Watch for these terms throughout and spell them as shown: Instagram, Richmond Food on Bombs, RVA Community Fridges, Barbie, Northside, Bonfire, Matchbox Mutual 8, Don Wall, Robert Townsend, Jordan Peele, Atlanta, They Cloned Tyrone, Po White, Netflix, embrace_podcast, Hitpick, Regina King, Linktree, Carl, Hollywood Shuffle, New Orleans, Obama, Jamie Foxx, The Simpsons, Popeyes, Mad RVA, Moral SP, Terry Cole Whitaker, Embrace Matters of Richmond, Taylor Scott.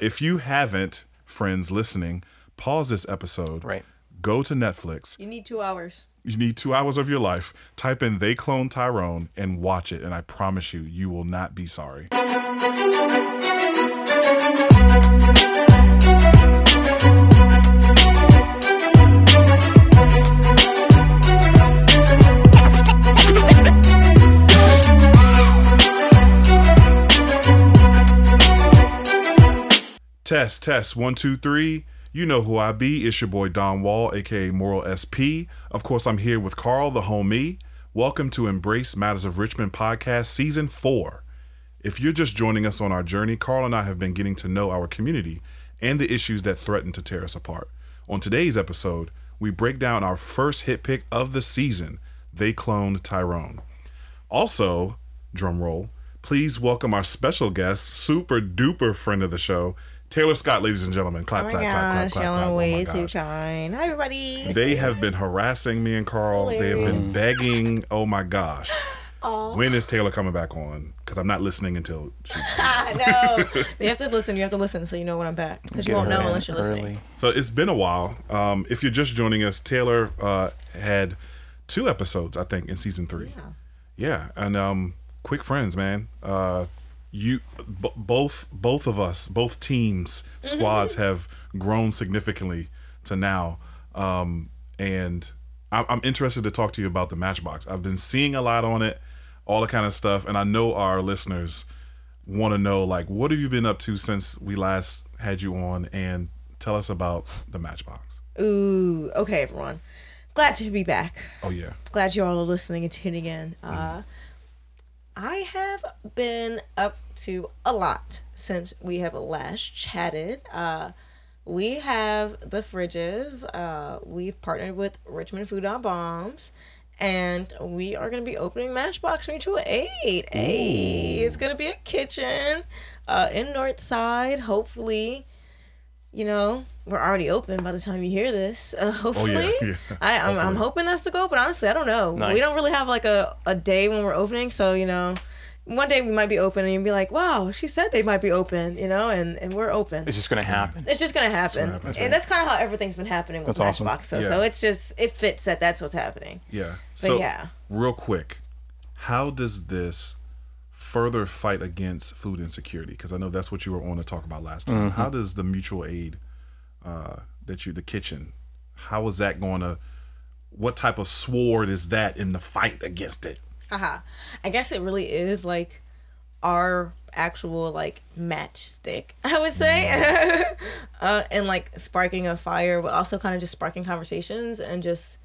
If you haven't, friends listening, pause this episode. Right. Go to Netflix. You need 2 hours. You need 2 hours of your life. Type in They Cloned Tyrone and watch it. And I promise you, you will not be sorry. Test, 1, 2, 3. You know who I be. It's your boy Don Wall, aka Moral SP. Of course, I'm here with Carl, the homie. Welcome to Embrace Matters of Richmond podcast, season 4. If you're just joining us on our journey, Carl and I have been getting to know our community and the issues that threaten to tear us apart. On today's episode, we break down our first hit pick of the season, They Cloned Tyrone. Also, drum roll, please welcome our special guest, super duper friend of the show, Taylor Scott, ladies and gentlemen. Clap, clap, clap, clap, clap. Y'all are way too kind. Hi, everybody. They have been harassing me and Carl. Hilarious. They have been begging. Oh, my gosh. Oh. When is Taylor coming back on? Because I'm not listening until she I know. They have to listen. You have to listen so you know when I'm back. Because you won't know unless you're listening. So it's been a while. If you're just joining us, Taylor had 2 episodes, I think, in season 3. Yeah. And quick friends, man. Both of us, both teams, squads have grown significantly to now, and I'm interested to talk to you about the Matchbox. I've been seeing a lot on it, all that kind of stuff, and I know our listeners want to know, like, what have you been up to since we last had you on, and tell us about the Matchbox. Ooh, okay, everyone. Glad to be back. Oh, yeah. Glad you all are listening and tuning in. I have been up to a lot since we have last chatted. We have the fridges. We've partnered with Richmond Food on Bombs, and we are going to be opening Matchbox Mutual 8. Hey, it's going to be a kitchen in Northside. Hopefully, you know, we're already open by the time you hear this. Hopefully. Oh, yeah. I'm hoping that's the goal, but honestly, I don't know. Nice. We don't really have like a day when we're opening, so, you know, one day we might be open and you'll be like, wow, she said they might be open, you know, and we're open. It's just going to happen. It's right. And that's kind of how everything's been happening with Matchbox. Awesome. So it's just, it fits that's what's happening. Yeah. So real quick, how does this further fight against food insecurity? Because I know that's what you were on to talk about last time. How does the mutual aid the kitchen, how is that going to, what type of sword is that in the fight against it? I guess it really is like our actual like matchstick, I would say. And like sparking a fire, but also kind of just sparking conversations and just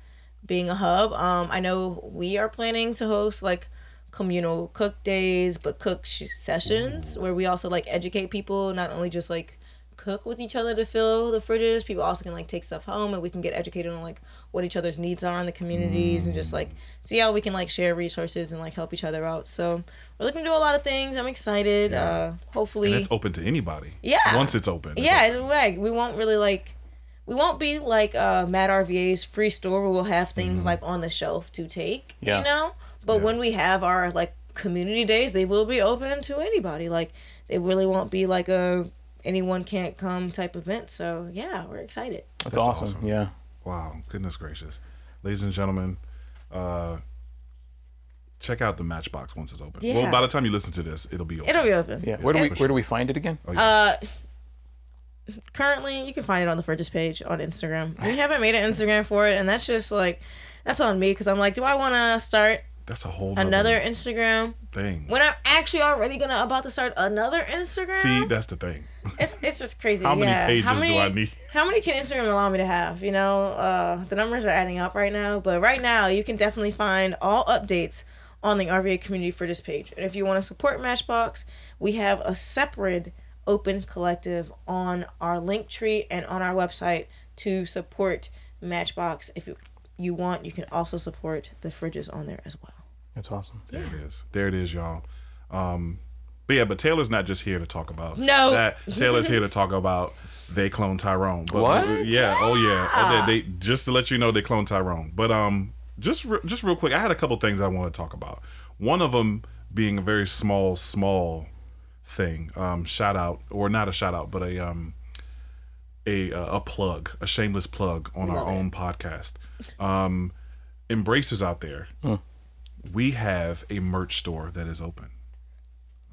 being a hub. I know we are planning to host like communal cook days, but cook sessions where we also like educate people, not only just like cook with each other to fill the fridges. People also can like take stuff home, and we can get educated on like what each other's needs are in the communities and just like see how we can like share resources and like help each other out. So we're looking to do a lot of things. I'm excited. Hopefully. And it's open to anybody. Yeah. Once it's open. It's like we won't really like, we won't be like Mad RVA's free store where we'll have things like on the shelf to take. Yeah. You know? But when we have our like community days, they will be open to anybody. Like they really won't be like a anyone can't come type event. So yeah, we're excited. That's awesome. Yeah. Wow. Goodness gracious. Ladies and gentlemen, check out the Matchbox once it's open. Yeah. Well, by the time you listen to this, it'll be open. Yeah. Where do we find it again? Oh, yeah. Currently you can find it on the Fridges page on Instagram. We haven't made an Instagram for it, and that's just like, that's on me, because I'm like, do I want to start another Instagram thing when I'm actually already about to start another Instagram? See, that's the thing. It's just crazy. How many pages do I need? How many can Instagram allow me to have? You know, the numbers are adding up right now. But right now, you can definitely find all updates on the RVA Community Fridges page. And if you want to support Matchbox, we have a separate open collective on our Linktree and on our website to support Matchbox. If you want, you can also support the fridges on there as well. That's awesome. There it is, y'all. But Taylor's not just here to talk about that. Taylor's here to talk about They Cloned Tyrone. But, what? They just to let you know, They Cloned Tyrone. But just real quick, I had a couple things I want to talk about. One of them being a very small thing. Shout out, or not a shout out, but a plug, a shameless plug on our own podcast. Embracers out there, we have a merch store that is open.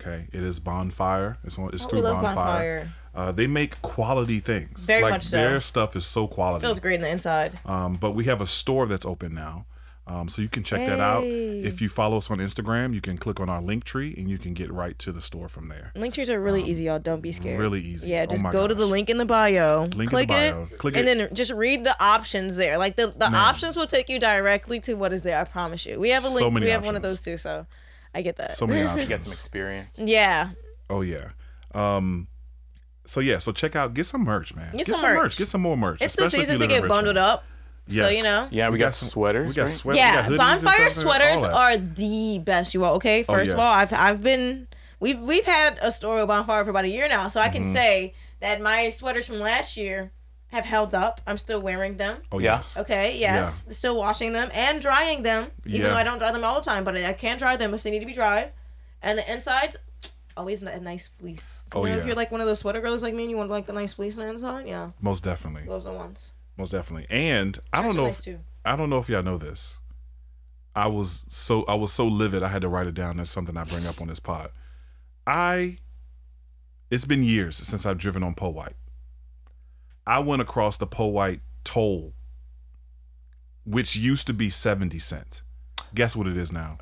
Okay, it is Bonfire. It's through Bonfire. They make quality things. Very much so. Their stuff is so quality. It feels great on the inside. But we have a store that's open now. So you can check that out. If you follow us on Instagram, you can click on our Linktree and you can get right to the store from there. Linktrees are really easy, y'all. Don't be scared. Really easy. Yeah, just go to the link in the bio. Click it. Then just read the options there. Like the options will take you directly to what is there, I promise you. We have a link. We have one of those too, so I get that. So many options. You get some experience. Yeah. Oh, yeah. So check out, get some merch, man. Get some merch. Get some more merch. It's the season to get bundled up. Yes. So, you know. Yeah, we got some sweaters. We got sweaters. Yeah, we got Bonfire sweaters are the best, you all. Okay, first of all, we've had a store with Bonfire for about a year now, so I can say that my sweaters from last year have held up. I'm still wearing them. Oh, yes. Okay, yes. Yeah. Still washing them and drying them, even though I don't dry them all the time, but I can dry them if they need to be dried. And the insides, always a nice fleece. If you're like one of those sweater girls like me and you want like the nice fleece on the inside, yeah. Most definitely. Those are the ones. Most definitely. And I don't know if y'all know this. I was so livid I had to write it down. That's something I bring up on this pod. It's been years since I've driven on Po White. I went across the Po White toll, which used to be 70 cents. Guess what it is now?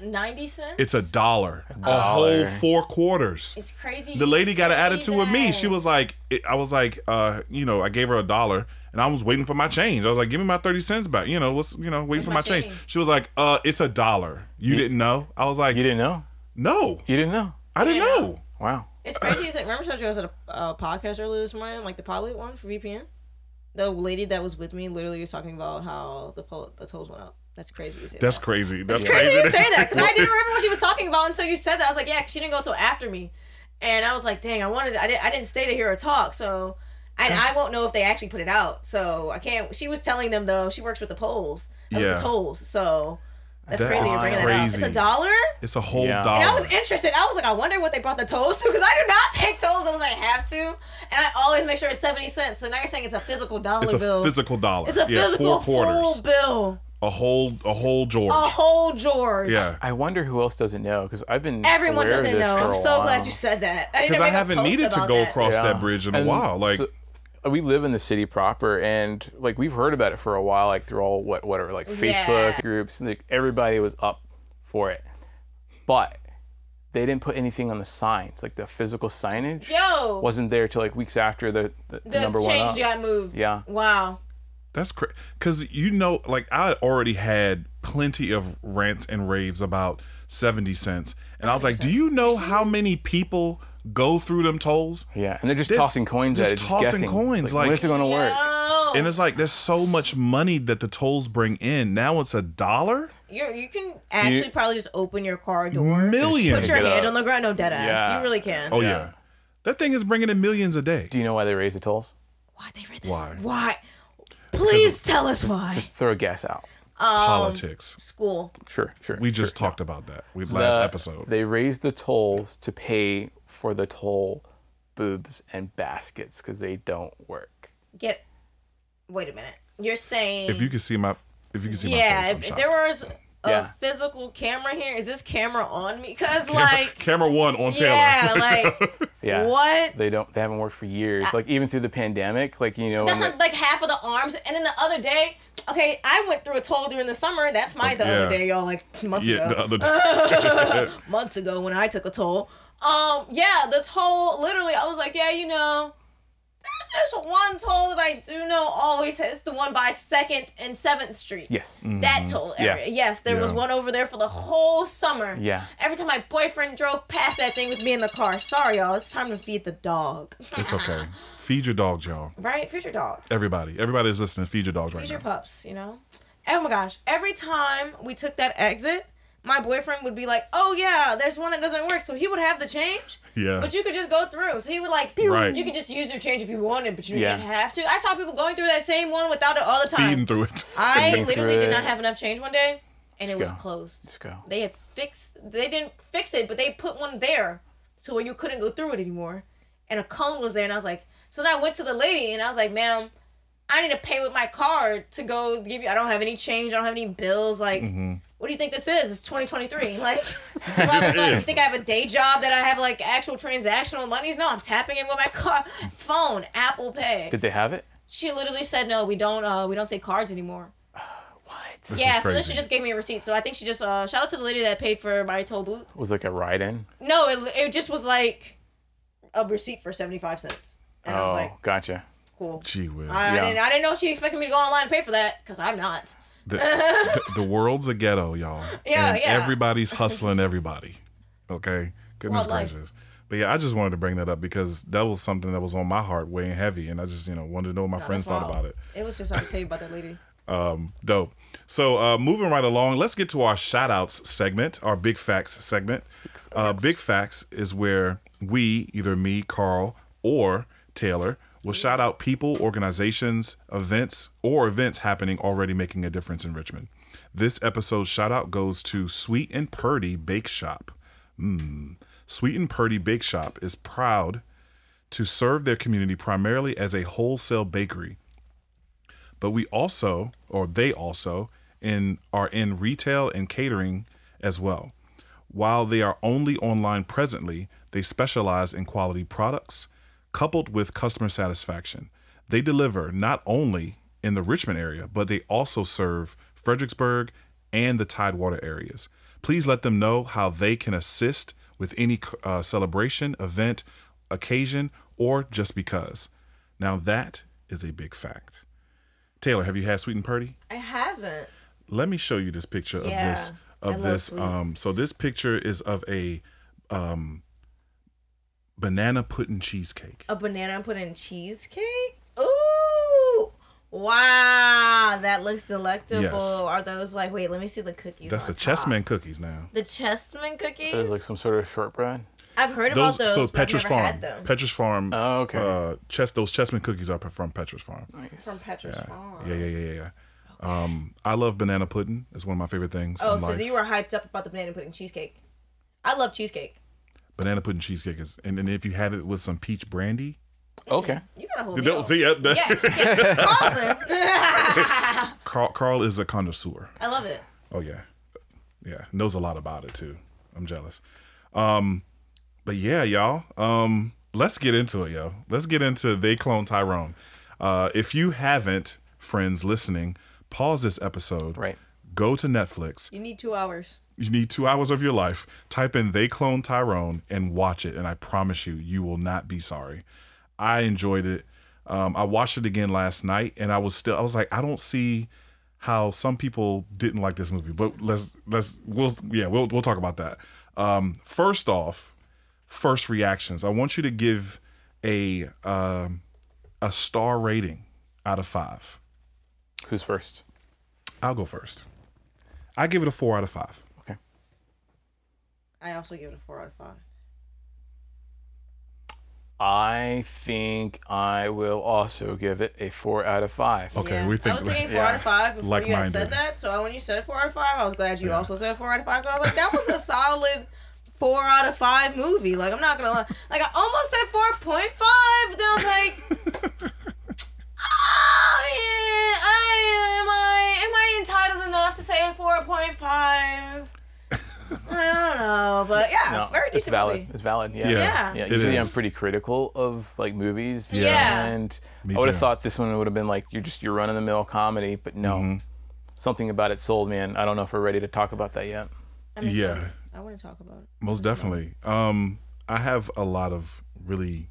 90 cents? It's $1. A whole 4 quarters. It's crazy. The lady got an attitude with me. She was like, I gave her $1. And I was waiting for my change. I was like, give me my 30 cents back. Waiting for my change. She was like, it's $1. You didn't know? I was like, you didn't know? No. You didn't know? I didn't know. Wow. It's crazy. It's like, remember I was at a podcast earlier this morning, like the pilot one for VPN? The lady that was with me literally was talking about how the tolls went up. That's crazy you say that. That's crazy you say that, because I didn't remember what she was talking about until you said that. I was like, yeah, 'cause she didn't go until after me. And I was like, dang, I didn't stay to hear her talk, so... And I won't know if they actually put it out, so I can't. She was telling them though she works with the polls, with the tolls. So that's crazy to bring that up. It's $1. It's a whole dollar. And I was interested. I was like, I wonder what they brought the tolls to, because I do not take tolls unless I have to, and I always make sure it's 70 cents. So now you're saying it's a physical dollar bill. It's a physical dollar. It's a physical full bill. A whole George. A whole George. Yeah. I wonder who else doesn't know, because I've been. Everyone doesn't know. I'm so glad you said that. Because I haven't needed to go across that bridge in a while. Like. We live in the city proper, and like we've heard about it for a while, like through all Facebook groups, and like everybody was up for it, but they didn't put anything on the signs, like the physical signage wasn't there till like weeks after the number one up. The change got moved. Yeah. Wow. That's crazy, because I already had plenty of rants and raves about 70 cents, and I was like, do you know how many people go through them tolls? Yeah, and they're just tossing coins at it. Just tossing coins. Like, when's it going to work? And it's like, there's so much money that the tolls bring in. Now it's $1? You can actually probably just open your car door. Millions. Put your hand on the ground. No, dead ass. Yeah. You really can. Oh, yeah. That thing is bringing in millions a day. Do you know why they raise the tolls? Why they raise this? Why? Please tell us why. Just throw gas out. Politics. School. Sure. We just talked about that. Last episode. They raised the tolls to pay for the toll booths and baskets because they don't work. Wait a minute. You're saying if you can see my face, if there was a physical camera here, is this camera on me? Because camera one on Taylor. Yeah, like what? They haven't worked for years. Like even through the pandemic, that's like half of the arms, and then the other day. Okay, I went through a toll during the summer. That's the other day, y'all. Like months ago. The other day. Months ago when I took a toll. The toll, literally, I was like, there's this one toll that I do know always hits, the one by 2nd and 7th Street. Yes. Mm-hmm. That toll area. Yeah. Yes, there was one over there for the whole summer. Yeah. Every time my boyfriend drove past that thing with me in the car. Sorry, y'all, it's time to feed the dog. It's okay. Feed your dogs, y'all. Right? Feed your dogs. Everybody is listening. Feed your dogs right now. Feed your pups, Oh, my gosh. Every time we took that exit, my boyfriend would be like, oh, yeah, there's one that doesn't work. So he would have the change. Yeah. But you could just go through. So he would you could just use your change if you wanted, but you didn't have to. I saw people going through that same one without it all the time. Speeding through it. I literally did not have enough change one day, and it was closed. Let's go. They didn't fix it, but they put one there. to where you couldn't go through it anymore. And a cone was there, and I was like, so then I went to the lady, and I was like, ma'am, I need to pay with my card to go give you, I don't have any change, I don't have any bills, like, what do you think this is? It's 2023, like, so I was like, you think I have a day job that I have, like, actual transactional monies? No, I'm tapping it with my car, phone, Apple Pay. Did they have it? She literally said, no, we don't take cards anymore. This yeah, so then she just gave me a receipt. So I think she just, shout out to the lady that paid for my toll booth. It was like a write-in? No, it just was like a receipt for 75 cents. And I was like, gotcha. Cool. Gee whiz. I didn't know she expected me to go online and pay for that, because I'm not. The world's a ghetto, y'all. Yeah, and everybody's hustling everybody. Okay? Goodness gracious. But yeah, I just wanted to bring that up because that was something that was on my heart weighing heavy. And I just, wanted to know what my friends thought about it. It was just hard to tell you about that lady. Dope. So moving right along, let's get to our shout outs segment, our big facts segment. Big facts is where we, either me, Carl, or Taylor, will shout out people, organizations, events happening already making a difference in Richmond. This episode's shout out goes to SweetnPurdy Bake Shop. SweetnPurdy Bake Shop is proud to serve their community primarily as a wholesale bakery. But they also are in retail and catering as well. While they are only online presently, they specialize in quality products coupled with customer satisfaction. They deliver not only in the Richmond area, but they also serve Fredericksburg and the Tidewater areas. Please let them know how they can assist with any celebration, event, occasion, or just because. Now that is a big fact. Taylor, have you had SweetnPurdy? I haven't. Let me show you this picture of this. So this picture is of a banana pudding cheesecake. A banana pudding cheesecake? Ooh! Wow, that looks delectable. Yes. Are those like? Wait, let me see the cookies. That's the Chessman cookies now. The Chessman cookies. There's like some sort of shortbread. I've heard about those. So Petra's Farm. Had them. Petra's Farm. Oh, okay. Those Chessman cookies are from Petra's Farm. Nice. From Petra's Farm. Yeah. Okay. I love banana pudding. It's one of my favorite things. Oh, so you were hyped up about the banana pudding cheesecake. I love cheesecake. Banana pudding cheesecake is, and if you had it with some peach brandy. Okay. You got a whole meal. See, yeah. Carl is a connoisseur. I love it. Oh yeah, yeah. Knows a lot about it too. I'm jealous. But yeah, y'all, let's get into it, yo. Let's get into They Cloned Tyrone. If you haven't, friends listening, pause this episode. Right. Go to Netflix. You need 2 hours. You need 2 hours of your life. Type in They Cloned Tyrone and watch it. And I promise you, you will not be sorry. I enjoyed it. I watched it again last night and I was like, I don't see how some people didn't like this movie. But we'll talk about that. First off, first reactions. I want you to give a star rating out of 5. Who's first? I'll go first. I give it a 4 out of 5. Okay. I also give it a 4 out of 5. I think I will also give it a 4 out of 5. Okay, yeah. We think I was saying 4 out of 5 before you had said that. So when you said 4 out of 5, I was glad you also said 4 out of 5. Because I was like, that was a solid 4 out of 5 movie. Like, I'm not gonna lie. Like, I almost said 4.5, but then I was like, am I entitled enough to say 4.5? I don't know, but very decent movie. It's valid. Yeah. Usually I'm pretty critical of like movies. Yeah. And I would have thought this one would have been like you're run of the mill comedy, but no, something about it sold me, and I don't know if we're ready to talk about that yet. Sense. I want to talk about it. Most definitely. I have a lot of really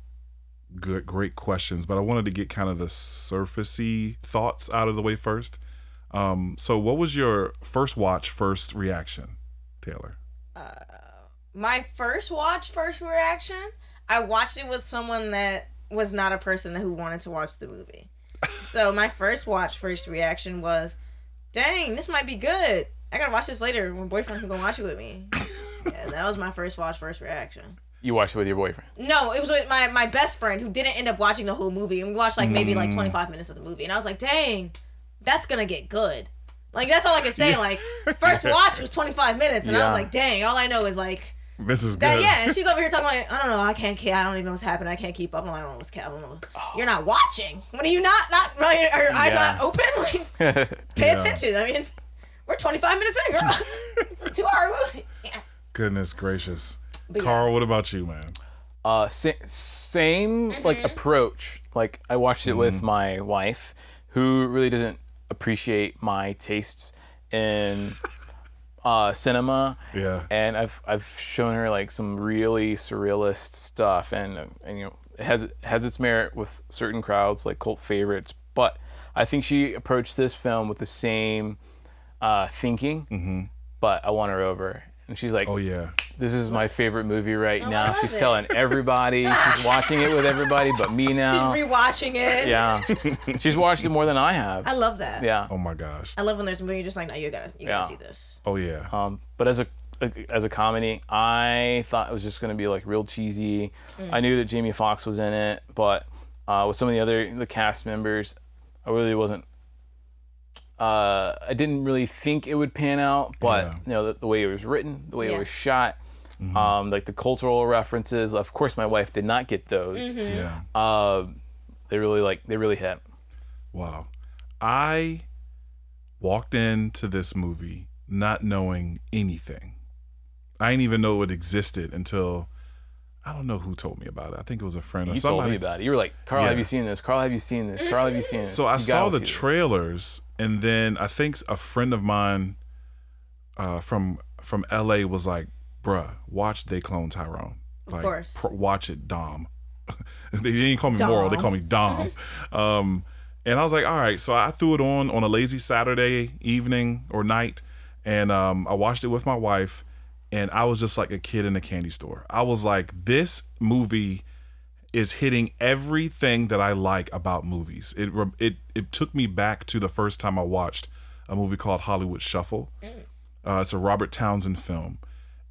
great questions, but I wanted to get kind of the surfacey thoughts out of the way first. So what was your first watch, first reaction, Taylor? My first watch, first reaction? I watched it with someone that was not a person who wanted to watch the movie. So my first watch, first reaction was, dang, this might be good. I gotta watch this later. My boyfriend can go watch it with me. Yeah, that was my first watch, first reaction. You watched it with your boyfriend? No, it was with my best friend who didn't end up watching the whole movie. And we watched maybe 25 minutes of the movie. And I was like, dang, that's gonna get good. Like, that's all I could say. Like, first watch was 25 minutes. And I was like, dang, all I know is like, This is good. Yeah, and she's over here talking like, I don't know, I can't care. I don't even know what's happening. I can't keep up. I'm like, I don't know what's happening. Oh. You're not watching. What are you not? Are your eyes not open? Like, pay attention. I mean, we're 25 minutes in, girl. It's a 2-hour movie. Yeah. Goodness gracious. But Carl, what about you, man? Same like approach. Like, I watched it with my wife, who really doesn't appreciate my tastes in cinema. Yeah. And I've shown her like some really surrealist stuff, and you know, it has its merit with certain crowds, like cult favorites, but I think she approached this film with the same thinking, but I won her over. And she's like, oh yeah, this is my favorite movie right now. She's telling everybody. She's watching it with everybody but me now. She's rewatching it. Yeah. She's watched it more than I have. I love that. Yeah. Oh my gosh. I love when there's a movie you're just like, no, you gotta see this. Oh yeah. But as a comedy, I thought it was just gonna be like real cheesy. I knew that Jamie Foxx was in it, but with some of the cast members, I really wasn't. I didn't really think it would pan out, but you know, the way it was written, the way it was shot, like the cultural references. Of course, my wife did not get those. They really hit. Wow, I walked into this movie not knowing anything. I didn't even know it existed until, I don't know who told me about it. I think it was a friend or somebody. You told me about it. You were like, Carl, have you seen this? Carl, have you seen this? Carl, have you seen this? So I saw the trailers. And then I think a friend of mine from LA was like, bruh, watch They Cloned Tyrone. Like, of course. Watch it, Dom. They didn't call me Dom. Moral, they called me Dom. And I was like, all right. So I threw it on a lazy Saturday evening or night. And I watched it with my wife. And I was just like a kid in a candy store. I was like, this movie is hitting everything that I like about movies. It took me back to the first time I watched a movie called Hollywood Shuffle. It's a Robert Townsend film,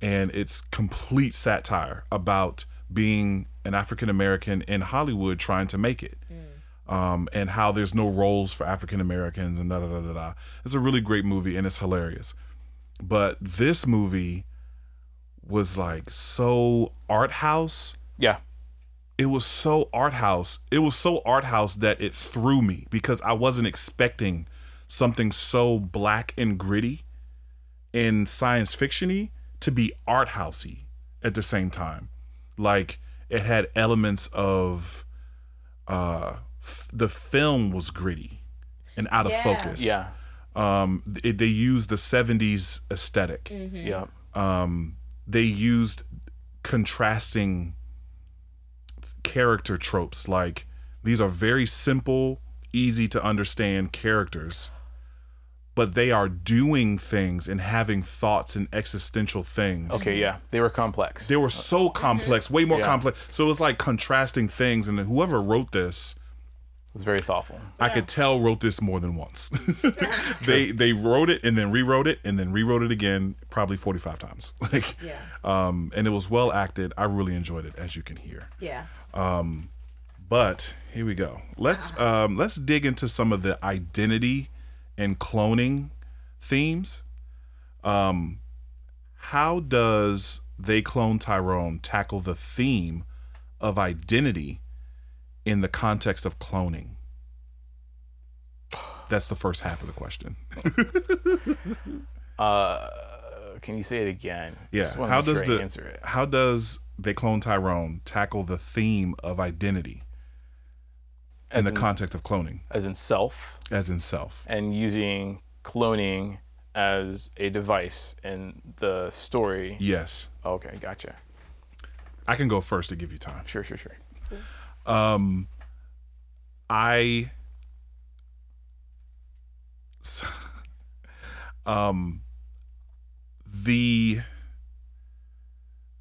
and it's complete satire about being an African American in Hollywood trying to make it, and how there's no roles for African Americans and da da da da da. It's a really great movie and it's hilarious, but this movie was like so art house. Yeah. It was so art house. It was so art house that it threw me because I wasn't expecting something so black and gritty and science fiction-y to be art housey at the same time. Like, it had elements of the film was gritty and out of focus. Yeah. They used the 70s aesthetic. Yeah. They used contrasting character tropes. Like, these are very simple, easy to understand characters, but they are doing things and having thoughts and existential things. Okay, yeah, they were complex. They were so complex, way more complex. So it was like contrasting things, and whoever wrote this was very thoughtful. I could tell wrote this more than once. They wrote it and then rewrote it and then rewrote it again, probably 45 times. Like, and it was well acted. I really enjoyed it, as you can hear. Yeah. But here we go. Let's dig into some of the identity and cloning themes. How does They Clone Tyrone tackle the theme of identity in the context of cloning? That's the first half of the question. Can you say it again? Yeah. How does They Clone Tyrone tackle the theme of identity in the context of cloning? As in self. And using cloning as a device in the story. Yes. Okay, gotcha. I can go first to give you time. Sure.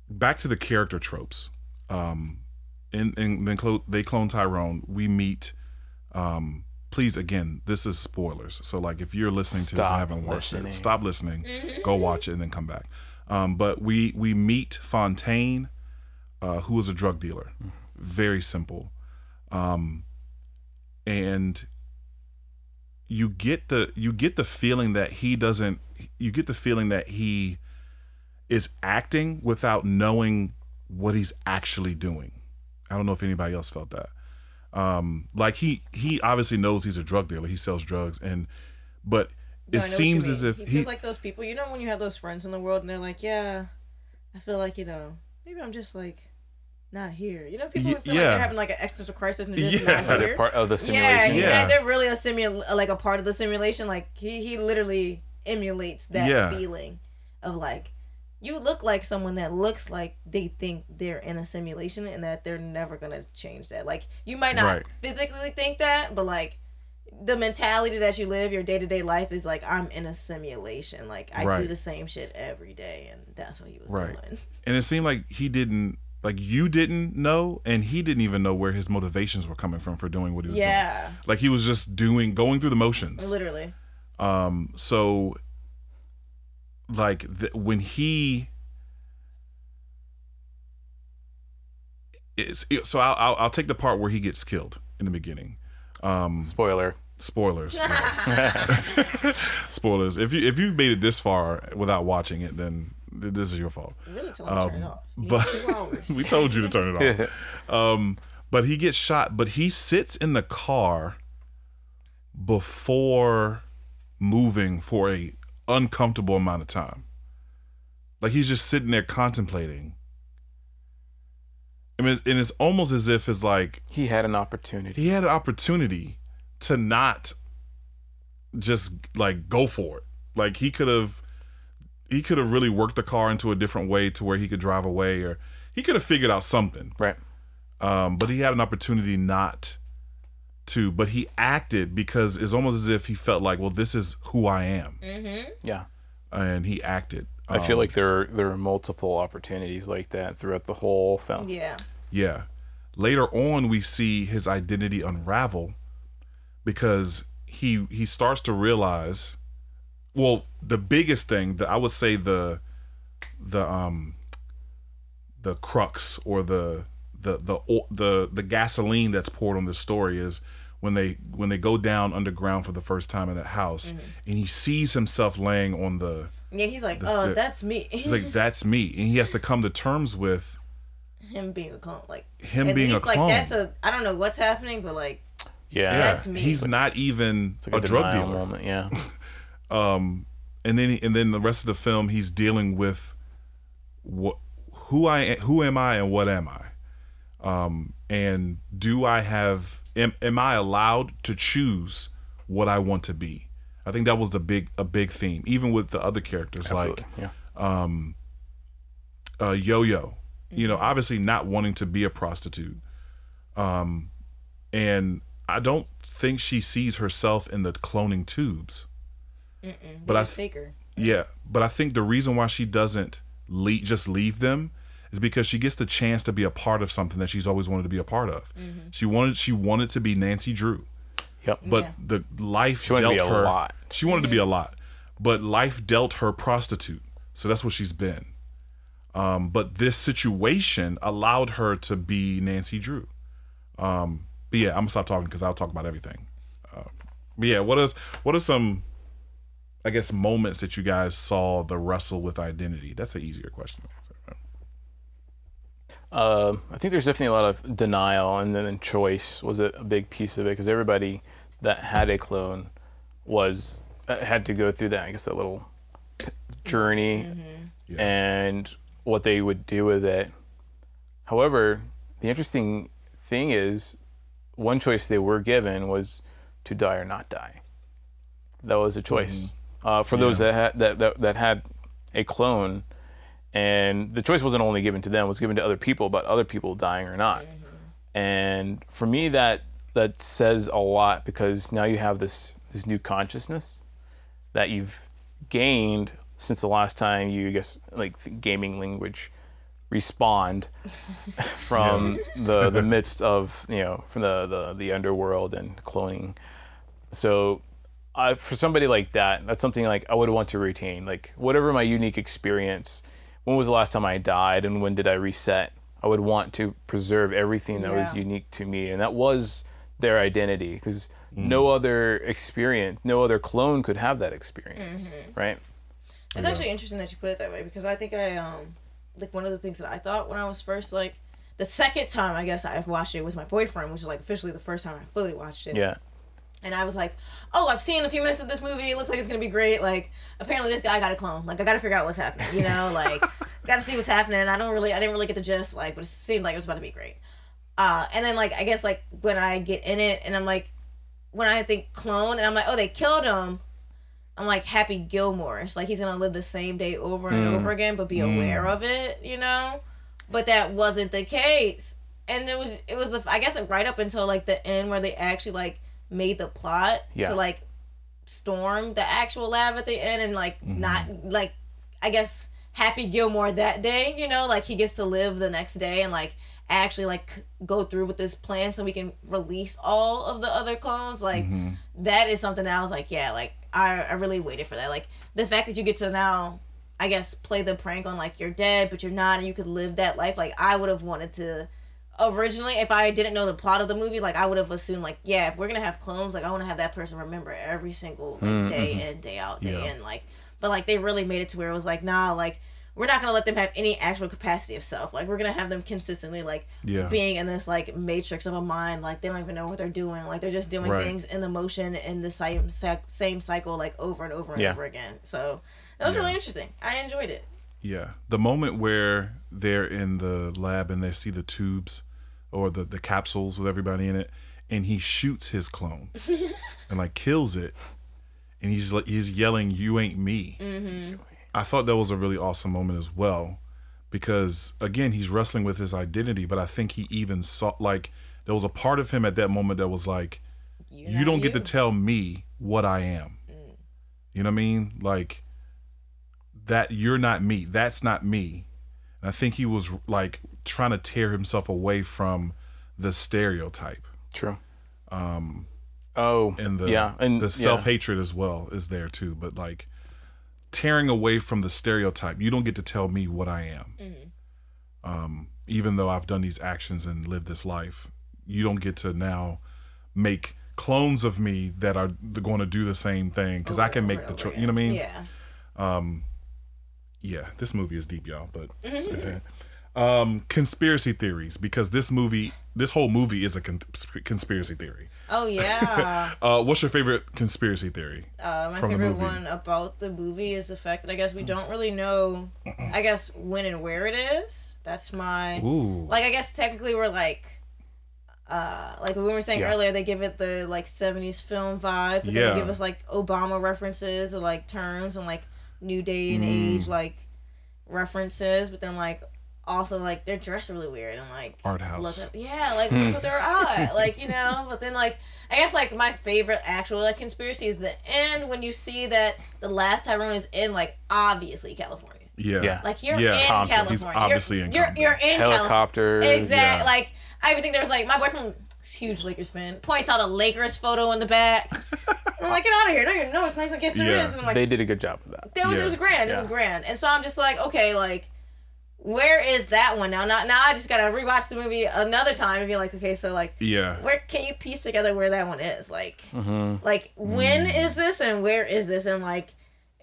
Back to the character tropes. They Clone Tyrone, we meet, please, again, this is spoilers. So like, if you're listening to this and haven't watched it, stop listening, go watch it and then come back. But we meet Fontaine, who is a drug dealer. Very simple. And you get the feeling that he is acting without knowing what he's actually doing. I don't know if anybody else felt that. Like he obviously knows he's a drug dealer. He sells drugs, but it seems as if he feels like those people. You know, when you have those friends in the world, and they're like, "Yeah, I feel like maybe I'm just like not here." You know, people feel like they're having like an existential crisis and they're just not here. They're part of the simulation. Yeah, like they're really a part of the simulation. Like he literally emulates that feeling of like. You look like someone that looks like they think they're in a simulation and that they're never going to change that. Like, you might not physically think that, but, like, the mentality that you live, your day-to-day life is like, I'm in a simulation. Like, I do the same shit every day, and that's what he was doing. And it seemed like he didn't, like, you didn't know, and he didn't even know where his motivations were coming from for doing what he was doing. Like, he was just going through the motions. Literally. So... when he is, so I'll take the part where he gets killed in the beginning. Spoilers. Spoilers. If you've made it this far without watching it, then this is your fault. We really told you to turn it off. But we told you to turn it off. But he gets shot. But he sits in the car before moving for a uncomfortable amount of time. Like, he's just sitting there contemplating. I mean, and it's almost as if it's like he had an opportunity. He had an opportunity to not just like go for it. Like, he could have really worked the car into a different way to where he could drive away, or he could have figured out something. Right. But he had an opportunity not to, but he acted because it's almost as if he felt like, well, this is who I am. Mm-hmm. Yeah. And he acted. I feel like there are multiple opportunities like that throughout the whole film. Yeah. Yeah. Later on, we see his identity unravel because he starts to realize, well, the biggest thing that I would say the crux or the gasoline that's poured on this story is when they go down underground for the first time in that house, mm-hmm. and he sees himself laying on the he's like, oh, that's me. He's like, that's me, and he has to come to terms with him being a clone. Like him being a clone. Like, that's I don't know what's happening, but like that's me. He's not even a drug dealer. Moment, yeah. And then the rest of the film he's dealing with who am I and what am I. And do I have? Am I allowed to choose what I want to be? I think that was a big theme, even with the other characters. Absolutely. Like Yo-Yo. Mm-hmm. You know, obviously not wanting to be a prostitute, and I don't think she sees herself in the cloning tubes. But I take her. Yeah, but I think the reason why she doesn't leave them. Is because she gets the chance to be a part of something that she's always wanted to be a part of. Mm-hmm. She wanted to be Nancy Drew. Yep. But the life dealt her a lot. She wanted to be a lot, but life dealt her prostitute. So that's what she's been. But this situation allowed her to be Nancy Drew. But yeah, I'm gonna stop talking because I'll talk about everything. But yeah, what are some, I guess, moments that you guys saw the wrestle with identity? That's an easier question. I think there's definitely a lot of denial, and then choice was a big piece of it because everybody that had a clone had to go through that, I guess, that little journey and what they would do with it. However, the interesting thing is one choice they were given was to die or not die. That was a choice for those that had a clone. And the choice wasn't only given to them, it was given to other people, but other people dying or not. Mm-hmm. And for me, that says a lot because now you have this new consciousness that you've gained since the last time you, I guess, like the gaming language, respawned from the midst of, from the underworld and cloning. So for somebody like that, that's something like I would want to retain, like whatever my unique experience. When was the last time I died and when did I reset? I would want to preserve everything that was unique to me. And that was their identity because no other experience, no other clone could have that experience, right? It's actually interesting that you put it that way, because I think I, like, one of the things that I thought when I was first, like, the second time, I guess, I've watched it with my boyfriend, which is, like, officially the first time I fully watched it. Yeah. And I was like, oh, I've seen a few minutes of this movie. It looks like it's going to be great. Like, apparently this guy got a clone. Like, I got to figure out what's happening, you know? Like, got to see what's happening. I didn't really get the gist, like, but it seemed like it was about to be great. And then, like, I guess, like, when I get in it and I'm like, when I think clone and I'm like, oh, they killed him. I'm like Happy Gilmore-ish. Like, he's going to live the same day over and over again, but be aware of it, you know? But that wasn't the case. And it was I guess, right up until, like, the end where they actually, like, made the plot to, like, storm the actual lab at the end and, like, not, like, I guess Happy Gilmore that day, you know? Like, he gets to live the next day and, like, actually, like, go through with this plan so we can release all of the other clones. Like, that is something that I was like, yeah, like, I really waited for that. Like, the fact that you get to now, I guess, play the prank on, like, you're dead, but you're not, and you could live that life. Like, I would have wanted to... Originally, if I didn't know the plot of the movie, like, I would have assumed, like, yeah, if we're gonna have clones, like, I want to have that person remember every single, like, day in, day out, day in, like, but, like, they really made it to where it was like, nah, like, we're not gonna let them have any actual capacity of self. Like, we're gonna have them consistently, like, being in this, like, matrix of a mind. Like, they don't even know what they're doing. Like, they're just doing things in the motion in the same cycle, like, over and over and over again. So that was really interesting. I enjoyed it. Yeah, the moment where they're in the lab and they see the tubes or the capsules with everybody in it, and he shoots his clone and, like, kills it, and he's like, he's yelling, "You ain't me." I thought that was a really awesome moment as well, because, again, he's wrestling with his identity, but I think he even saw, like, there was a part of him at that moment that was like, you don't get to tell me what I am. You know what I mean? Like, that you're not me. That's not me. And I think he was, like, trying to tear himself away from the stereotype. True. And the, and the self-hatred as well is there too, but, like, tearing away from the stereotype. You don't get to tell me what I am. Even though I've done these actions and lived this life, you don't get to now make clones of me that are going to do the same thing, because I can make the choice. You know what I mean? Yeah. Yeah, this movie is deep, y'all, but conspiracy theories, because this whole movie is a conspiracy theory. Oh, yeah. What's your favorite conspiracy theory? My favorite one about the movie is the fact that, I guess, we don't really know, I guess, when and where it is. That's my... Ooh. Like, I guess technically we're like we were saying earlier, they give it the, like, 70s film vibe, but then they give us, like, Obama references or, like, terms and, like, new day and age, like, references, but then, like, also, like, they're dressed really weird and, like, art house. Like, look what they're at, like, you know. But then, like, I guess, like, my favorite actual, like, conspiracy is the end, when you see that the last Tyrone is in, like, obviously California. Yeah. Like, you're in Compton. California. He's obviously you're in helicopters. Exactly. Like, I even think there was, like, my boyfriend, huge Lakers fan, points out a Lakers photo in the back. I'm like, get out of here. No, it's nice. I guess there is. And I'm like, they did a good job with that. It was grand. It was grand. And so I'm just like, okay, like, where is that one now? Now I just gotta rewatch the movie another time and be like, okay, so, like, where can you piece together where that one is? Like, like, when is this and where is this? And, like,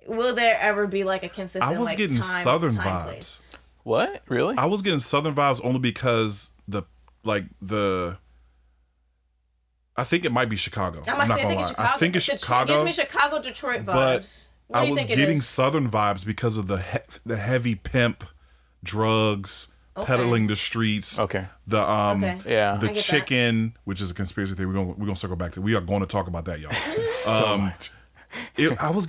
will there ever be, like, a consistent time? I was getting Southern vibes. Place? What? Really? I was getting Southern vibes only because I think it might be Chicago. I'm not gonna lie. I think it's Chicago. It gives me Chicago, Detroit vibes. But I was getting Southern vibes because of the heavy pimp, drugs, peddling the streets. The chicken, which is a conspiracy theory. We're gonna circle back to. We are going to talk about that, y'all. So much. I was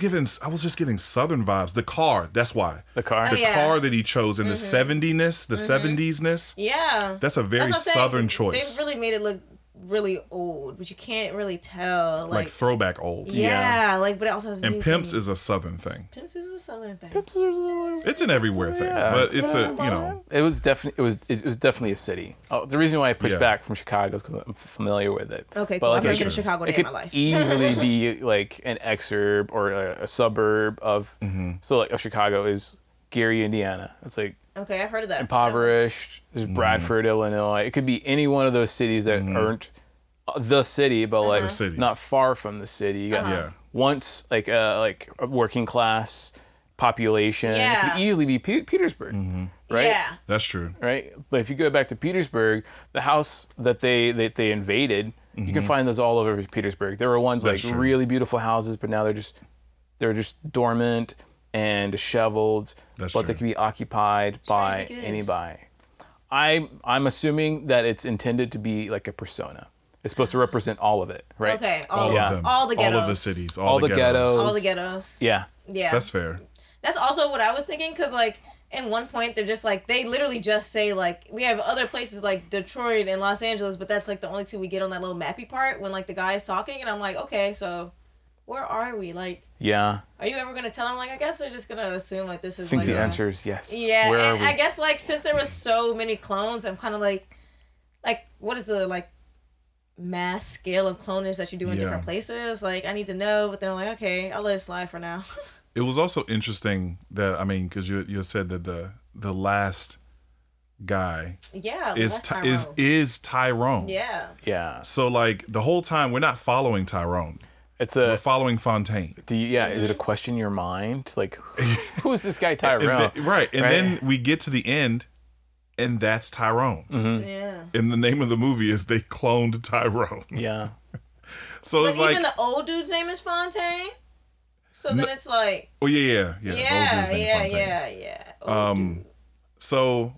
just getting Southern vibes. The car, that's why. The car that he chose in the 70s-ness. Yeah. That's a very Southern choice. They really made it look really old, but you can't really tell. Like throwback old. Yeah, like, but it also has. And pimps is a Southern thing. It's an everywhere thing, but it's a, you know. It was definitely a city. Oh, the reason why I pushed back from Chicago is because I'm familiar with it. Okay, cool. I've never been to Chicago day in my life. It could easily be like an exurb or a suburb of. So, like, Chicago is Gary, Indiana. It's like. Okay, I've heard of that. Impoverished. There's Bradford, Illinois. It could be any one of those cities that aren't the city, but like not far from the city. You got once like working class population. Yeah. It could easily be Petersburg, mm-hmm. right? Yeah, that's true. Right, but if you go back to Petersburg, the house that they invaded, mm-hmm. you can find those all over Petersburg. There were ones that's like true. Really beautiful houses, but now they're just dormant and disheveled. That's but true. They can be occupied that's by anybody. I'm assuming that it's intended to be like a persona. It's supposed to represent all of it, right? Okay, all yeah. of them. All the ghettos. All of the cities. All the ghettos. All the ghettos. Yeah. Yeah. That's fair. That's also what I was thinking, because, like, at one point, they're just, like, they literally just say, like, we have other places, like, Detroit and Los Angeles, but that's, like, the only two we get on that little mappy part when, like, the guy is talking, and I'm like, okay, so where are we? Like, yeah. Are you ever going to tell him, like, I guess they're just going to assume, like, this is, I think the answer is yes. Yeah, where and are we? I guess, like, since there were so many clones, I'm kind of like, what is the, like, mass scale of clonage that you do in yeah. different places? Like, I need to know, but then I'm like, okay, I'll let it slide for now. It was also interesting that, I mean, because you said that the last guy yeah, is Tyrone. Yeah. Yeah. So, like, the whole time, we're not following Tyrone. We're following Fontaine. Is it a question in your mind? Like, who is this guy Tyrone? Then we get to the end, and that's Tyrone. Mm-hmm. Yeah. And the name of the movie is They Cloned Tyrone. Yeah. So it's like, even the old dude's name is Fontaine? So then it's like... Oh, yeah. So,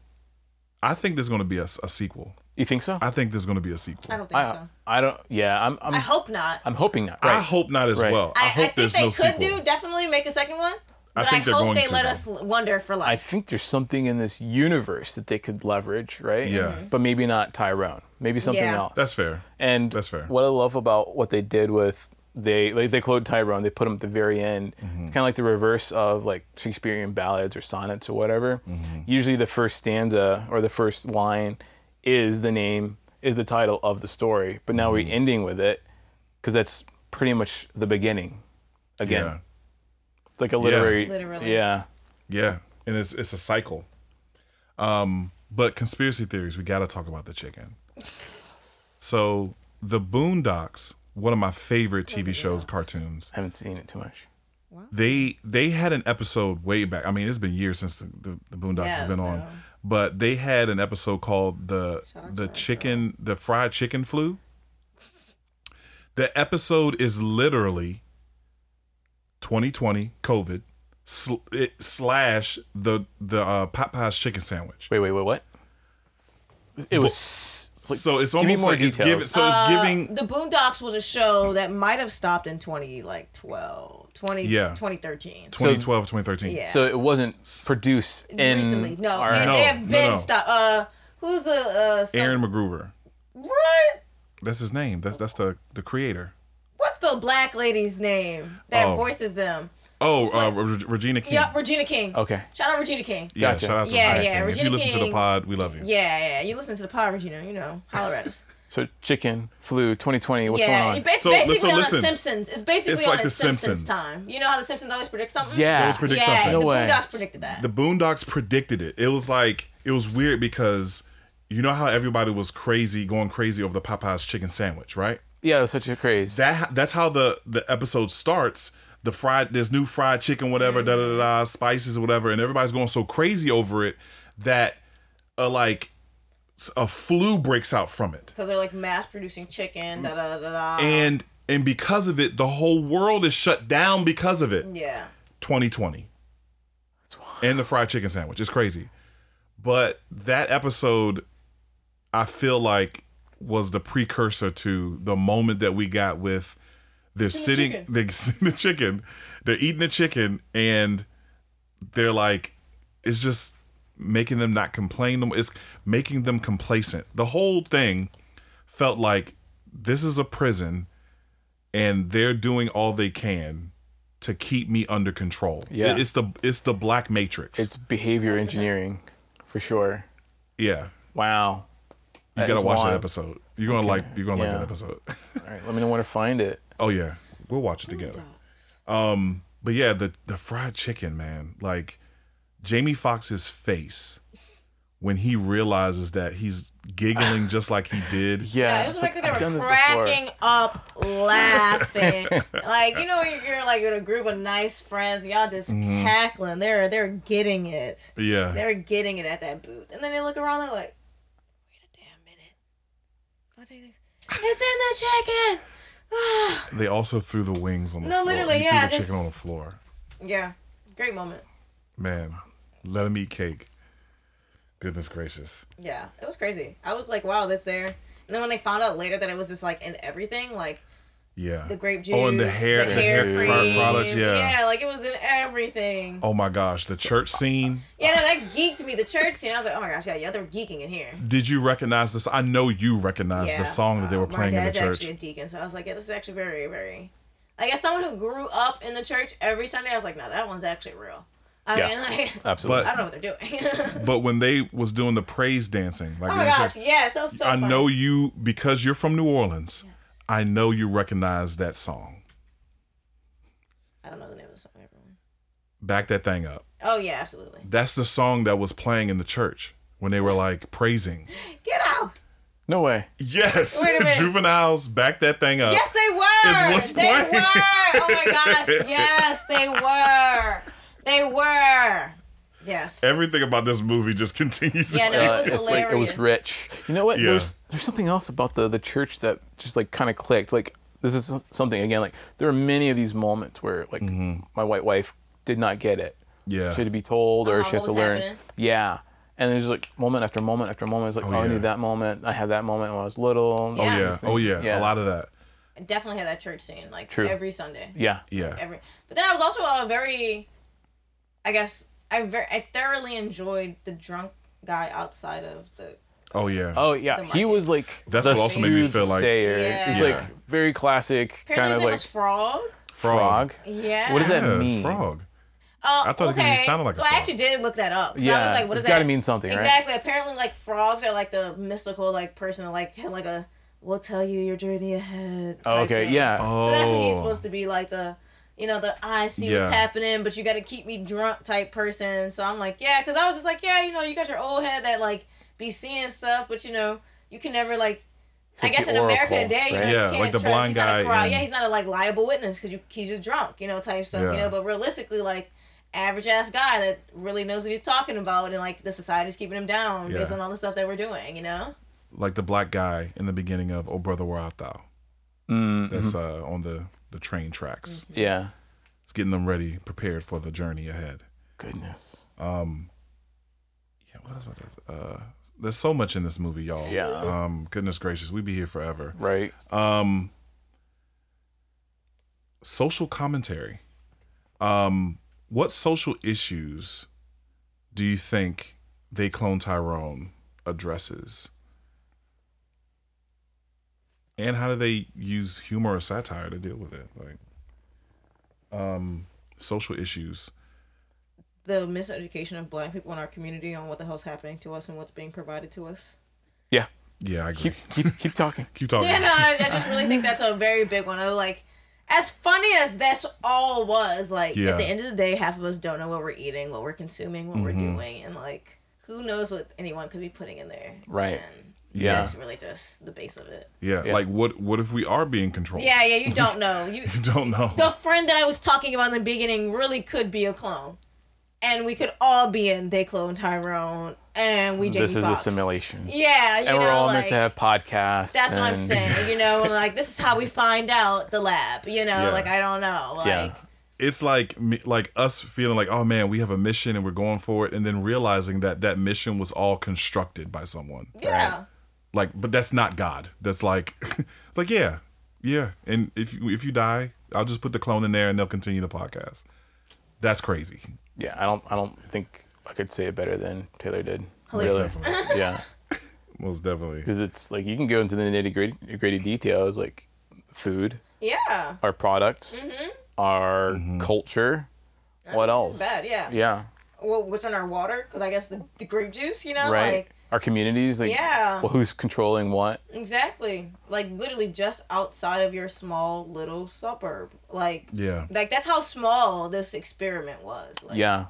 I think there's going to be a sequel. You think so? I think there's going to be a sequel. I don't think so. I don't... Yeah, I hope not. I'm hoping not. Right. I hope not as well. I hope there's no sequel. I think they could definitely make a second one. But I hope they let us wonder for life. I think there's something in this universe that they could leverage, right? Yeah. Mm-hmm. But maybe not Tyrone. Maybe something else. That's fair. And that's fair. What I love about what they did with... They cloned Tyrone. They put him at the very end. Mm-hmm. It's kind of like the reverse of like Shakespearean ballads or sonnets or whatever. Mm-hmm. Usually, the first stanza or the first line is the name, is the title of the story. But now we're ending with it because that's pretty much the beginning. Again, it's like a literary. Yeah. Literally. Yeah, and it's a cycle. But conspiracy theories. We got to talk about the chicken. So the Boondocks. One of my favorite TV shows, cartoons. I haven't seen it too much. Wow. They had an episode way back. I mean, it's been years since the Boondocks has been on. But they had an episode called the Fried Chicken Flu. The episode is literally 2020 COVID slash the Popeyes chicken sandwich. Wait, what? It was... Like, so it's almost more like details. It's giving. The Boondocks was a show that might have stopped in 2013. 2012, 2013. Yeah. So it wasn't produced recently. No, they have been stopped. Who's the Aaron McGruder? What? That's his name. That's the creator. What's the black lady's name that voices them? Oh, Regina King. Yep, Regina King. Okay. Shout out Regina King. Yeah, gotcha. Shout out to Regina King. Regina if you listen King, to the pod, we love you. Yeah. You listen to the pod, Regina, you know, holler at us. So chicken, flu, 2020, what's going on? It's basically on The Simpsons. It's basically it's like on The Simpsons time. You know how The Simpsons always predict something? Yeah. They always predict something. No way. The Boondocks predicted that. The Boondocks predicted it. It was like, it was weird because you know how everybody was going crazy over the Popeyes chicken sandwich, right? Yeah, it was such a craze. That's how the episode starts. This new fried chicken, whatever, spices, whatever, and everybody's going so crazy over it that a flu breaks out from it. Because they're like mass producing chicken, And because of it, the whole world is shut down because of it. Yeah. 2020. That's wild. And the fried chicken sandwich. It's crazy. But that episode, I feel like, was the precursor to the moment that we got with. They're sitting, they're eating the chicken, and they're like, it's just making them not complain. It's making them complacent. The whole thing felt like this is a prison, and they're doing all they can to keep me under control. Yeah. It's the Black Matrix. It's behavior engineering, for sure. Yeah. Wow. You gotta watch that episode. You're gonna like that episode. All right, let me know where to find it. Oh yeah, we'll watch it together. But yeah, the fried chicken, man. Like Jamie Foxx's face when he realizes that he's giggling just like he did. Yeah, it was like they were cracking up laughing. Like, you know, you're like in a group of nice friends, and y'all just cackling. They're getting it. Yeah. They're getting it at that booth. And then they look around and they're like, wait a damn minute. I'll take this. It's in the chicken. They also threw the wings on the floor. No, literally, yeah. Threw the chicken on the floor. Yeah. Great moment. Man, let him eat cake. Goodness gracious. Yeah, it was crazy. I was like, wow, that's there. And then when they found out later that it was just like in everything, like the grape juice. Oh, and the hair cream. Products, yeah, like it was in everything. Oh my gosh, the church scene. Yeah, no, that geeked me, the church scene. I was like, oh my gosh, yeah, they're geeking in here. Did you recognize this? I know you recognized the song that they were playing in the church. My dad's actually a deacon, so I was like, yeah, this is actually very, very... Like, as someone who grew up in the church every Sunday, I was like, no, that one's actually real. I mean, like, absolutely. But I don't know what they're doing. But when they was doing the praise dancing, like, oh my gosh, yes, that was so funny. I know you, because you're from New Orleans, I know you recognize that song. I don't know the name of the song, everyone. Back that thing up. Oh, yeah, absolutely. That's the song that was playing in the church when they were, like, praising. Get out. No way. Yes. Wait a minute. Juveniles, back that thing up. Yes, they were. Is what's playing. They were. Oh, my gosh. Yes, they were. They were. Yes. Everything about this movie just continues. Yeah, no, it was hilarious. Like, it was rich. You know what? Yeah. There's something else about the church that just like kind of clicked. Like, this is something, again, like there are many of these moments where like my white wife did not get it. Yeah. She had to be told or she has to learn. Happening? Yeah. And there's like moment after moment after moment. It's like, I knew that moment. I had that moment when I was little. Yeah. Oh yeah. A lot of that. I definitely had that church scene like every Sunday. Yeah. Yeah. Like, but then I was also a very... I guess I thoroughly enjoyed the drunk guy outside of the... Oh, yeah. He was like... That's what also made me feel like... Yeah. He's like very classic, kind of like... Was Frog? Yeah. What does that mean? Frog. I thought it sounded like a frog. So I actually did look that up. Yeah. I was like, what does that... It's got to mean something, exactly. Right? Exactly. Apparently, like, frogs are like the mystical, like, person, like, kind of like a, we'll tell you your journey ahead. Yeah. Oh. So that's what he's supposed to be, like, the... You know, the I see what's happening, but you got to keep me drunk type person. So I'm like, yeah, because I was just like, yeah, you know, you got your old head that, like, be seeing stuff, but, you know, you can never, like, I guess in America today, you know, you can't like the blind guy. He's not a, like, liable witness because he's just drunk, you know, type stuff, you know, but realistically, like, average-ass guy that really knows what he's talking about and, like, the society's keeping him down based on all the stuff that we're doing, you know? Like the black guy in the beginning of Oh, Brother, Where Art Thou? Mm-hmm. That's on the train tracks. Mm-hmm. Yeah. It's getting them ready, prepared for the journey ahead. Goodness. What else about this? There's so much in this movie, y'all. Yeah. Goodness gracious, we'd be here forever. Right. Social commentary. What social issues do you think They Cloned Tyrone addresses? And how do they use humor or satire to deal with it? Like, social issues. The miseducation of black people in our community on what the hell's happening to us and what's being provided to us. Yeah. Yeah, I agree. Keep talking. Keep talking. Yeah, no, I just really think that's a very big one. I was like, as funny as this all was, like, at the end of the day, half of us don't know what we're eating, what we're consuming, what we're doing. And, like, who knows what anyone could be putting in there. Right. And yeah, it's really just the base of it. Yeah, like what if we are being controlled? Yeah, you don't know. You don't know. The friend that I was talking about in the beginning really could be a clone. And we could all be in They Cloned Tyrone and we Jamie Foxx. This is a simulation. Yeah, you know, we're all like, meant to have podcasts. That's what I'm saying, you know, like this is how we find out the lab, you know, like I don't know. Like it's like us feeling like, oh man, we have a mission and we're going for it, and then realizing that mission was all constructed by someone. Yeah. Right? Like, but that's not God. That's like, it's like, yeah. And if you die, I'll just put the clone in there and they'll continue the podcast. That's crazy. Yeah, I don't think I could say it better than Taylor did. Really. Definitely. Yeah. Most definitely. Because it's like, you can go into the nitty-gritty details, like food. Yeah. Our products. Mm-hmm. Our culture. What else? Bad, yeah. Yeah. Well, what's in our water? Because I guess the grape juice, you know? Right. Like, our communities, like, well, who's controlling what? Exactly. Like, literally just outside of your small little suburb. Like, that's how small this experiment was. Like, yeah.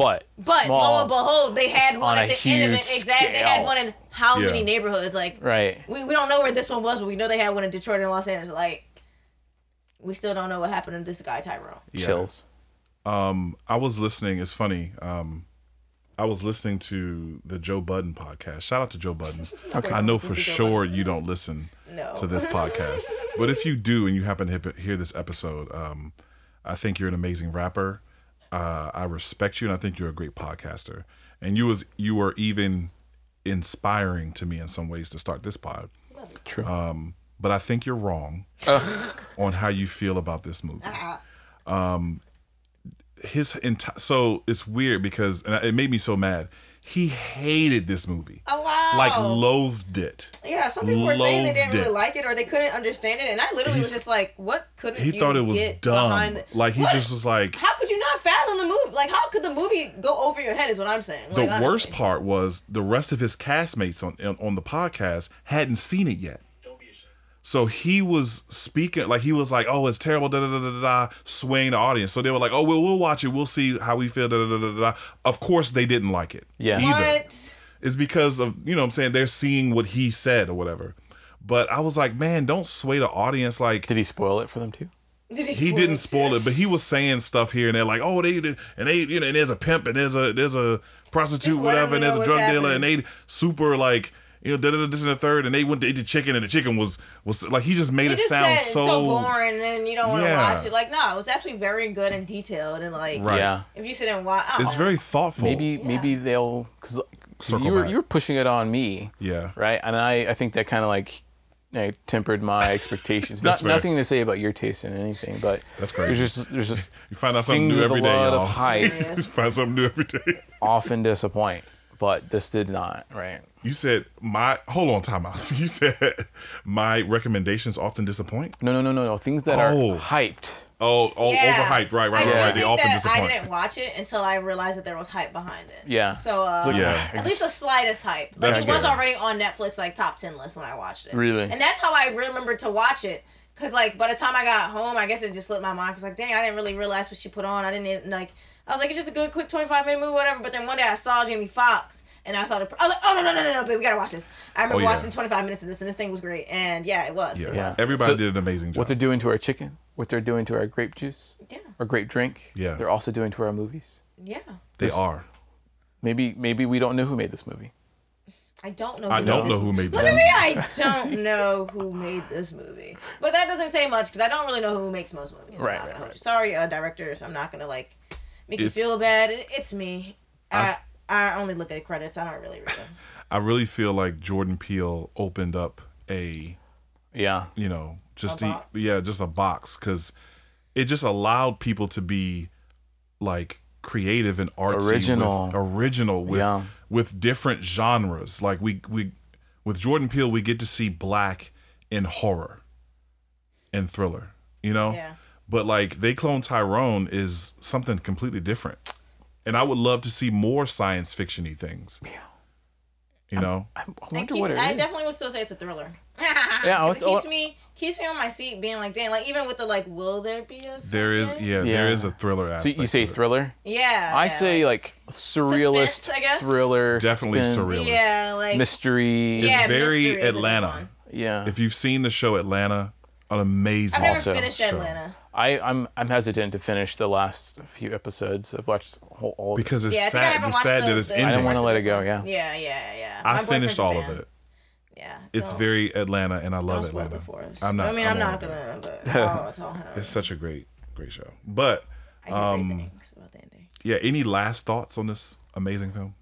But small, lo and behold, they had one at the end of it. Exactly. They had one in how many neighborhoods? Like, right. We don't know where this one was, but we know they had one in Detroit and Los Angeles. Like, we still don't know what happened to this guy, Tyrone. Yeah. Chills. I was listening. It's funny. I was listening to the Joe Budden podcast. Shout out to Joe Budden. Okay. I know for sure you don't listen to this podcast. But if you do and you happen to hear this episode, I think you're an amazing rapper. I respect you, and I think you're a great podcaster. And you were even inspiring to me in some ways to start this pod. True. But I think you're wrong on how you feel about this movie. So it's weird because and it made me so mad. He hated this movie. Oh, wow. Like, loathed it. Yeah, some people were saying they didn't really like it or they couldn't understand it. And I literally was just like, what couldn't you get? He thought it was dumb. Like, he just was like... How could you not fathom the movie? Like, how could the movie go over your head is what I'm saying. Like, the worst part was the rest of his castmates on the podcast hadn't seen it yet. So he was speaking, like, he was like, oh, it's terrible, da-da-da-da-da, swaying the audience. So they were like, oh, we'll watch it. We'll see how we feel, da-da-da-da-da. Of course, they didn't like it. Yeah. Either. What? It's because of, you know what I'm saying, they're seeing what he said or whatever. But I was like, man, don't sway the audience. Like, did he spoil it for them, too? He didn't spoil it, but he was saying stuff here and they're like, oh, they you know, and there's a pimp and there's a prostitute, whatever, and there's a drug dealer, and they super, like... You know, this and the third, and they went to eat the chicken, and the chicken was like he just made it sound so boring, and you don't want to watch it. Like, no, it's actually very good and detailed, and like, if you sit and watch, it's very thoughtful. Maybe they'll because you were pushing it on me, right, and I think that kind of like tempered my expectations. Nothing to say about your taste in anything, but that's great. There's just you find out something new every day. Y'all. You find something new every day. Often disappoint. But this did not, right? You said hold on, time out. You said my recommendations often disappoint? No. Things that are hyped. Overhyped, right. They often disappoint. I didn't watch it until I realized that there was hype behind it. Yeah. So, at least the slightest hype. Like, it was already on Netflix, like, top 10 list when I watched it. Really? And that's how I remembered to watch it. Because, like, by the time I got home, I guess it just slipped my mind. I was like, dang, I didn't really realize what she put on. I was like, it's just a good, quick 25-minute movie, whatever. But then one day I saw Jamie Foxx, and I was like, oh, no, babe, we got to watch this. I remember watching 25 minutes of this, and this thing was great. And, it was. Yeah. Everybody did an amazing job. What they're doing to our chicken, what they're doing to our grape juice, our grape drink, they're also doing to our movies. Yeah. They are. Maybe we don't know who made this movie. I don't know who made this movie. But that doesn't say much, because I don't really know who makes most movies. Right. Sorry, directors. I'm not going to, like... Make you feel bad. It's me. I only look at credits. I don't really read them. I really feel like Jordan Peele opened up just a box, because it just allowed people to be like creative and artsy, original with different genres. Like we with Jordan Peele, we get to see black in horror and thriller. You know. Yeah. But like They Cloned Tyrone is something completely different, and I would love to see more science fiction-y things. Yeah, I wonder what it is. I definitely would still say it's a thriller. It keeps me on my seat, being like, dang, like even with the like, will there be a? Something? There is a thriller aspect. So you say thriller? Yeah. I say like surrealist, suspense, I guess. Thriller, definitely surrealist. Yeah, like mystery. It's very Atlanta. Yeah. If you've seen the show Atlanta, an amazing. I've never finished Atlanta. I'm hesitant to finish the last few episodes. I've watched all of it. Because it's sad. It's sad that it's ending. I don't want to let it go. Yeah. Yeah. I finished all of it. Yeah. It's very Atlanta, and I love Atlanta. I'm not gonna. But it's such a great show. But I hear great things about the ending. Yeah. Any last thoughts on this amazing film?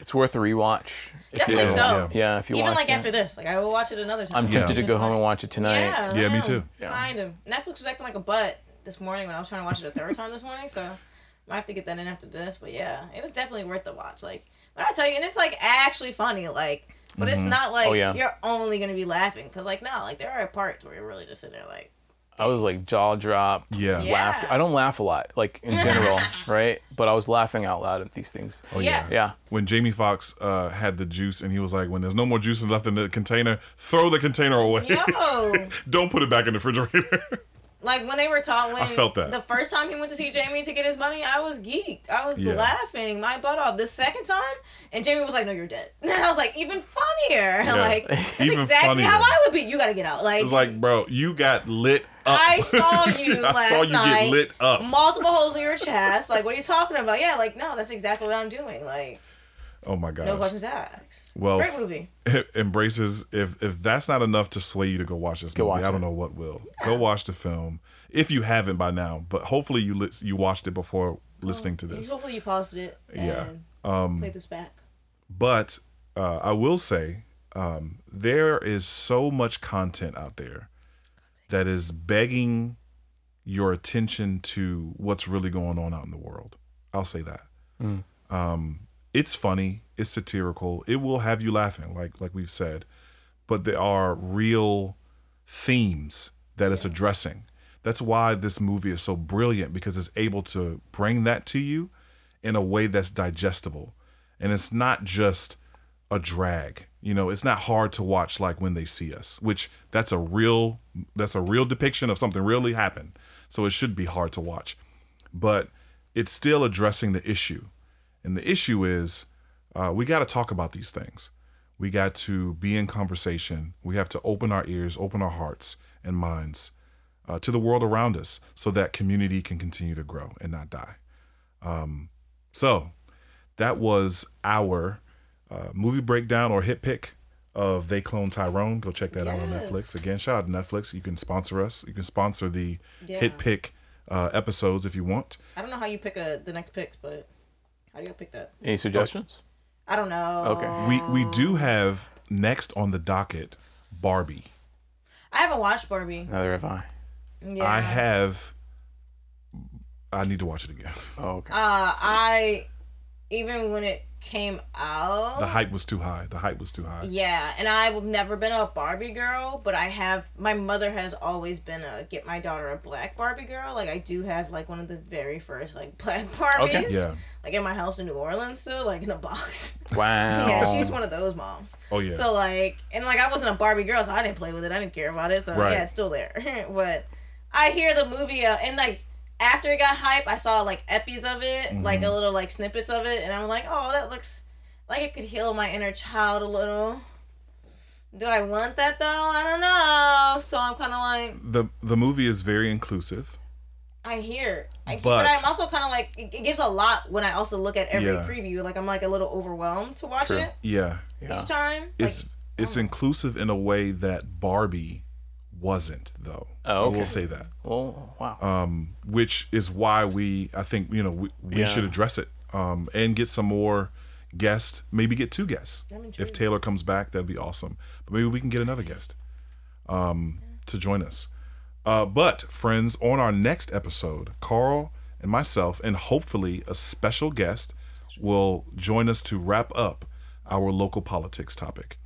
It's worth a rewatch. Definitely so. Yeah, if you want. Even like after this, like I will watch it another time. I'm tempted to go home and watch it tonight. Yeah, me too. Kind of. Netflix was acting like a butt this morning when I was trying to watch it a third time this morning, so I might have to get that in after this. But yeah, it was definitely worth the watch. Like, but I tell you, and it's like actually funny. Like, but it's not like you're only gonna be laughing, because like there are parts where you're really just sitting there like. I was like jaw dropped. Yeah. Laughed. I don't laugh a lot, like in general, right? But I was laughing out loud at these things. Oh yeah. Yeah. When Jamie Foxx had the juice and he was like, when there's no more juice left in the container, throw the container away. No. Don't put it back in the refrigerator. Like, when they were talking, I felt that. The first time he went to see Jamie to get his money, I was geeked. I was laughing my butt off. The second time, and Jamie was like, no, you're dead. And I was like, even funnier. Yeah. Like, that's even exactly funnier. How I would be. You got to get out. Like, it's like, bro, you got lit up. I saw you last night. Get lit up. Multiple holes in your chest. Like, what are you talking about? Yeah, like, no, that's exactly what I'm doing. Like, oh my God. No questions asked. Well, great movie. Embraces. If that's not enough to sway you to go watch this movie, I don't know what will. Yeah. Go watch the film if you haven't by now. But hopefully you watched it before listening to this. Hopefully you paused it. And played this back. But I will say there is so much content out there that is begging your attention to what's really going on out in the world. I'll say that. Mm. It's funny, it's satirical, it will have you laughing, like we've said, but there are real themes that it's addressing. That's why this movie is so brilliant, because it's able to bring that to you in a way that's digestible. And it's not just a drag. You know, it's not hard to watch like When They See Us, which that's a real depiction of something really happened. So it should be hard to watch. But it's still addressing the issue. And the issue is we got to talk about these things. We got to be in conversation. We have to open our ears, open our hearts and minds to the world around us so that community can continue to grow and not die. So that was our movie breakdown or hit pick of They Cloned Tyrone. Go check that out on Netflix. Again, shout out to Netflix. You can sponsor us. You can sponsor the hit pick episodes if you want. I don't know how you pick the next picks, but... How do you pick that? Any suggestions? I don't know. Okay. We do have next on the docket Barbie. I haven't watched Barbie. Neither have I. Yeah. I have. I need to watch it again. Oh, okay. Even when it came out, the hype was too high. Yeah, and I've never been a Barbie girl, but I have. My mother has always been a get my daughter a black Barbie girl. Like I do have like one of the very first like black Barbies. Okay. Yeah. Like in my house in New Orleans still, like in a box. Wow. Yeah, she's one of those moms. Oh yeah. So like, and like I wasn't a Barbie girl, so I didn't play with it. I didn't care about it. So yeah, it's still there. But I hear the movie and like. After it got hype, I saw like episodes of it, like a little like snippets of it, and I'm like, oh, that looks like it could heal my inner child a little. Do I want that though? I don't know. So I'm kind of like the movie is very inclusive. I hear, but I'm also kind of like it gives a lot when I also look at every preview. Like I'm like a little overwhelmed to watch it. Yeah. Each time it's inclusive in a way that Barbie wasn't though. Oh, okay. I will say that. Oh, wow. Which is why we should address it and get some more guests. Maybe get two guests. If Taylor comes back, that'd be awesome. But maybe we can get another guest to join us. But, friends, on our next episode, Carl and myself and hopefully a special guest will join us to wrap up our local politics topic.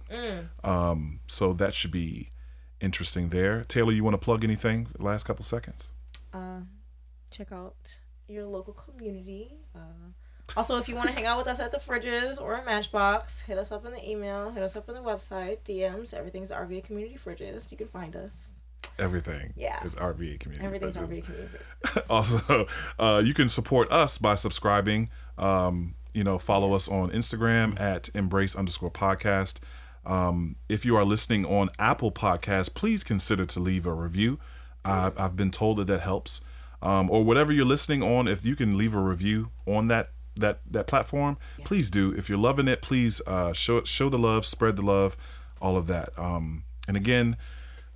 So that should be interesting there. Taylor, you want to plug anything for the last couple seconds? Check out your local community. Also, if you want to hang out with us at the Fridges or a Matchbox, hit us up in the email, hit us up on the website, DMs. Everything's RVA Community Fridges. You can find us. Everything is RVA Community Fridges. RVA Community Fridges. Also, you can support us by subscribing. Follow us on Instagram at embrace_podcast. If you are listening on Apple Podcasts, please consider to leave a review. I've been told that helps. Or whatever you're listening on, if you can leave a review on that platform, please do. If you're loving it, please show the love, spread the love, all of that. And again,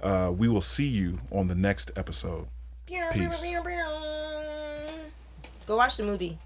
we will see you on the next episode. Peace. Go watch the movie.